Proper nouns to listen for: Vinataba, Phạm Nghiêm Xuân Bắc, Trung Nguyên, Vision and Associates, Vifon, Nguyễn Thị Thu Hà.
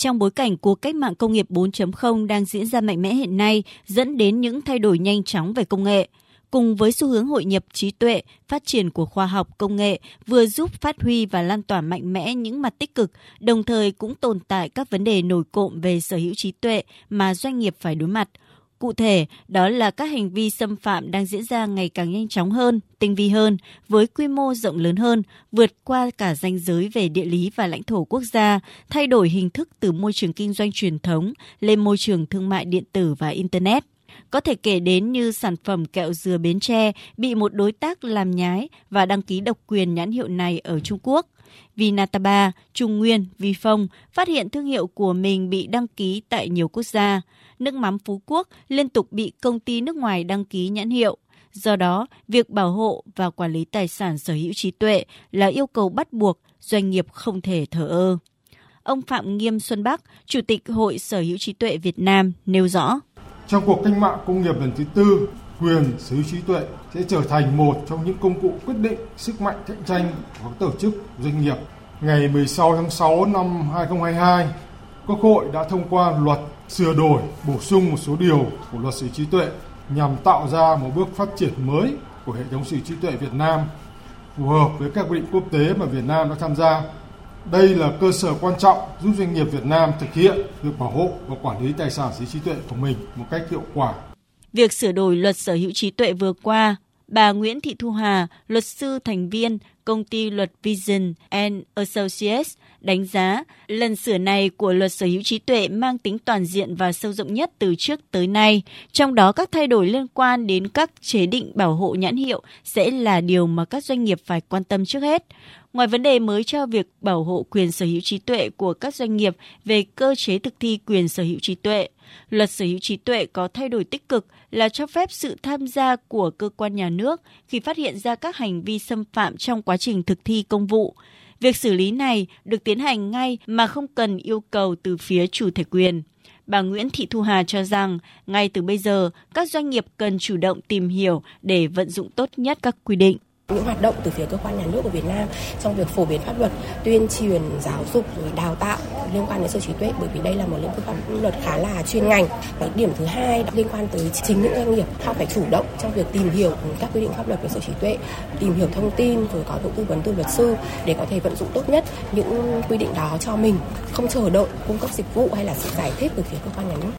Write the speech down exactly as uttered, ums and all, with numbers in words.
trong bối cảnh cuộc cách mạng công nghiệp bốn chấm không đang diễn ra mạnh mẽ hiện nay, dẫn đến những thay đổi nhanh chóng về công nghệ. Cùng với xu hướng hội nhập trí tuệ, phát triển của khoa học công nghệ vừa giúp phát huy và lan tỏa mạnh mẽ những mặt tích cực, đồng thời cũng tồn tại các vấn đề nổi cộm về sở hữu trí tuệ mà doanh nghiệp phải đối mặt. Cụ thể, đó là các hành vi xâm phạm đang diễn ra ngày càng nhanh chóng hơn, tinh vi hơn, với quy mô rộng lớn hơn, vượt qua cả ranh giới về địa lý và lãnh thổ quốc gia, thay đổi hình thức từ môi trường kinh doanh truyền thống lên môi trường thương mại điện tử và Internet. Có thể kể đến như sản phẩm kẹo dừa Bến Tre bị một đối tác làm nhái và đăng ký độc quyền nhãn hiệu này ở Trung Quốc. Vinataba, Trung Nguyên, Vifon phát hiện thương hiệu của mình bị đăng ký tại nhiều quốc gia. Nước mắm Phú Quốc liên tục bị công ty nước ngoài đăng ký nhãn hiệu. Do đó, việc bảo hộ và quản lý tài sản sở hữu trí tuệ là yêu cầu bắt buộc, doanh nghiệp không thể thờ ơ. Ông Phạm Nghiêm Xuân Bắc, Chủ tịch Hội Sở hữu trí tuệ Việt Nam nêu rõ. Trong cuộc cách mạng công nghiệp lần thứ tư, quyền sở hữu trí tuệ sẽ trở thành một trong những công cụ quyết định sức mạnh cạnh tranh của các tổ chức doanh nghiệp. Ngày mười sáu tháng sáu năm hai nghìn không trăm hai mươi hai, Quốc hội đã thông qua luật sửa đổi bổ sung một số điều của luật sở hữu trí tuệ nhằm tạo ra một bước phát triển mới của hệ thống sở hữu trí tuệ Việt Nam phù hợp với các quy định quốc tế mà Việt Nam đã tham gia. Đây là cơ sở quan trọng giúp doanh nghiệp Việt Nam thực hiện việc bảo hộ và quản lý tài sản sở hữu trí tuệ của mình một cách hiệu quả. Việc sửa đổi luật sở hữu trí tuệ vừa qua, bà Nguyễn Thị Thu Hà, luật sư thành viên công ty luật Vision and Associates đánh giá lần sửa này của luật sở hữu trí tuệ mang tính toàn diện và sâu rộng nhất từ trước tới nay. Trong đó các thay đổi liên quan đến các chế định bảo hộ nhãn hiệu sẽ là điều mà các doanh nghiệp phải quan tâm trước hết. Ngoài vấn đề mới cho việc bảo hộ quyền sở hữu trí tuệ của các doanh nghiệp về cơ chế thực thi quyền sở hữu trí tuệ, luật sở hữu trí tuệ có thay đổi tích cực là cho phép sự tham gia của cơ quan nhà nước khi phát hiện ra các hành vi xâm phạm trong quá trình thực thi công vụ. Việc xử lý này được tiến hành ngay mà không cần yêu cầu từ phía chủ thể quyền. Bà Nguyễn Thị Thu Hà cho rằng, ngay từ bây giờ, các doanh nghiệp cần chủ động tìm hiểu để vận dụng tốt nhất các quy định. Những hoạt động từ phía cơ quan nhà nước của Việt Nam trong việc phổ biến pháp luật, tuyên truyền, giáo dục, đào tạo liên quan đến sở hữu trí tuệ, bởi vì đây là một lĩnh vực pháp luật khá là chuyên ngành. Cái điểm thứ hai liên quan tới chính những doanh nghiệp, họ phải chủ động trong việc tìm hiểu các quy định pháp luật về sở hữu trí tuệ, tìm hiểu thông tin rồi có những tư vấn từ luật sư để có thể vận dụng tốt nhất những quy định đó cho mình, không chờ đợi cung cấp dịch vụ hay là sự giải thích từ phía cơ quan nhà nước.